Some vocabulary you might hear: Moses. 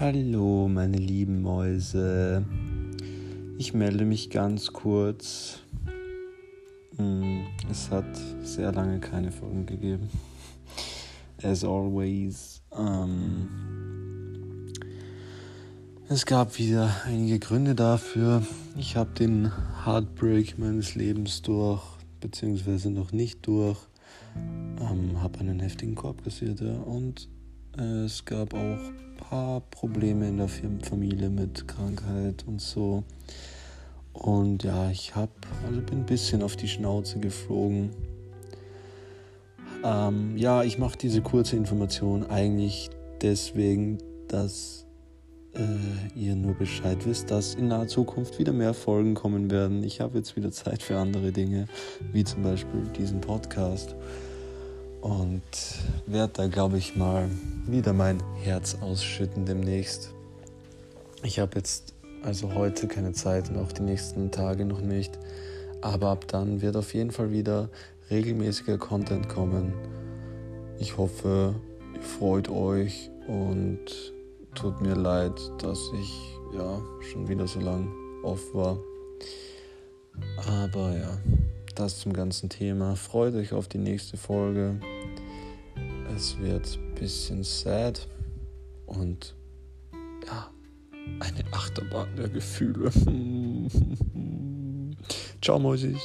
Hallo meine lieben Mäuse, ich melde mich ganz kurz, es hat sehr lange keine Folgen gegeben, as always. Es gab wieder einige Gründe dafür. Ich habe den Heartbreak meines Lebens durch, beziehungsweise noch nicht durch, habe einen heftigen Korb kassiert, ja. Und es gab auch paar Probleme in der Familie mit Krankheit und so. Und ja, bin ein bisschen auf die Schnauze geflogen. Ich mache diese kurze Information eigentlich deswegen, dass ihr nur Bescheid wisst, dass in naher Zukunft wieder mehr Folgen kommen werden. Ich habe jetzt wieder Zeit für andere Dinge, wie zum Beispiel diesen Podcast. Und werde da, glaube ich, mal wieder mein Herz ausschütten demnächst. Ich habe jetzt also heute keine Zeit und auch die nächsten Tage noch nicht. Aber ab dann wird auf jeden Fall wieder regelmäßiger Content kommen. Ich hoffe, ihr freut euch und tut mir leid, dass ich schon wieder so lang off war. Aber ja, das zum ganzen Thema. Freut euch auf die nächste Folge. Es wird ein bisschen sad und eine Achterbahn der Gefühle. Ciao, Moses.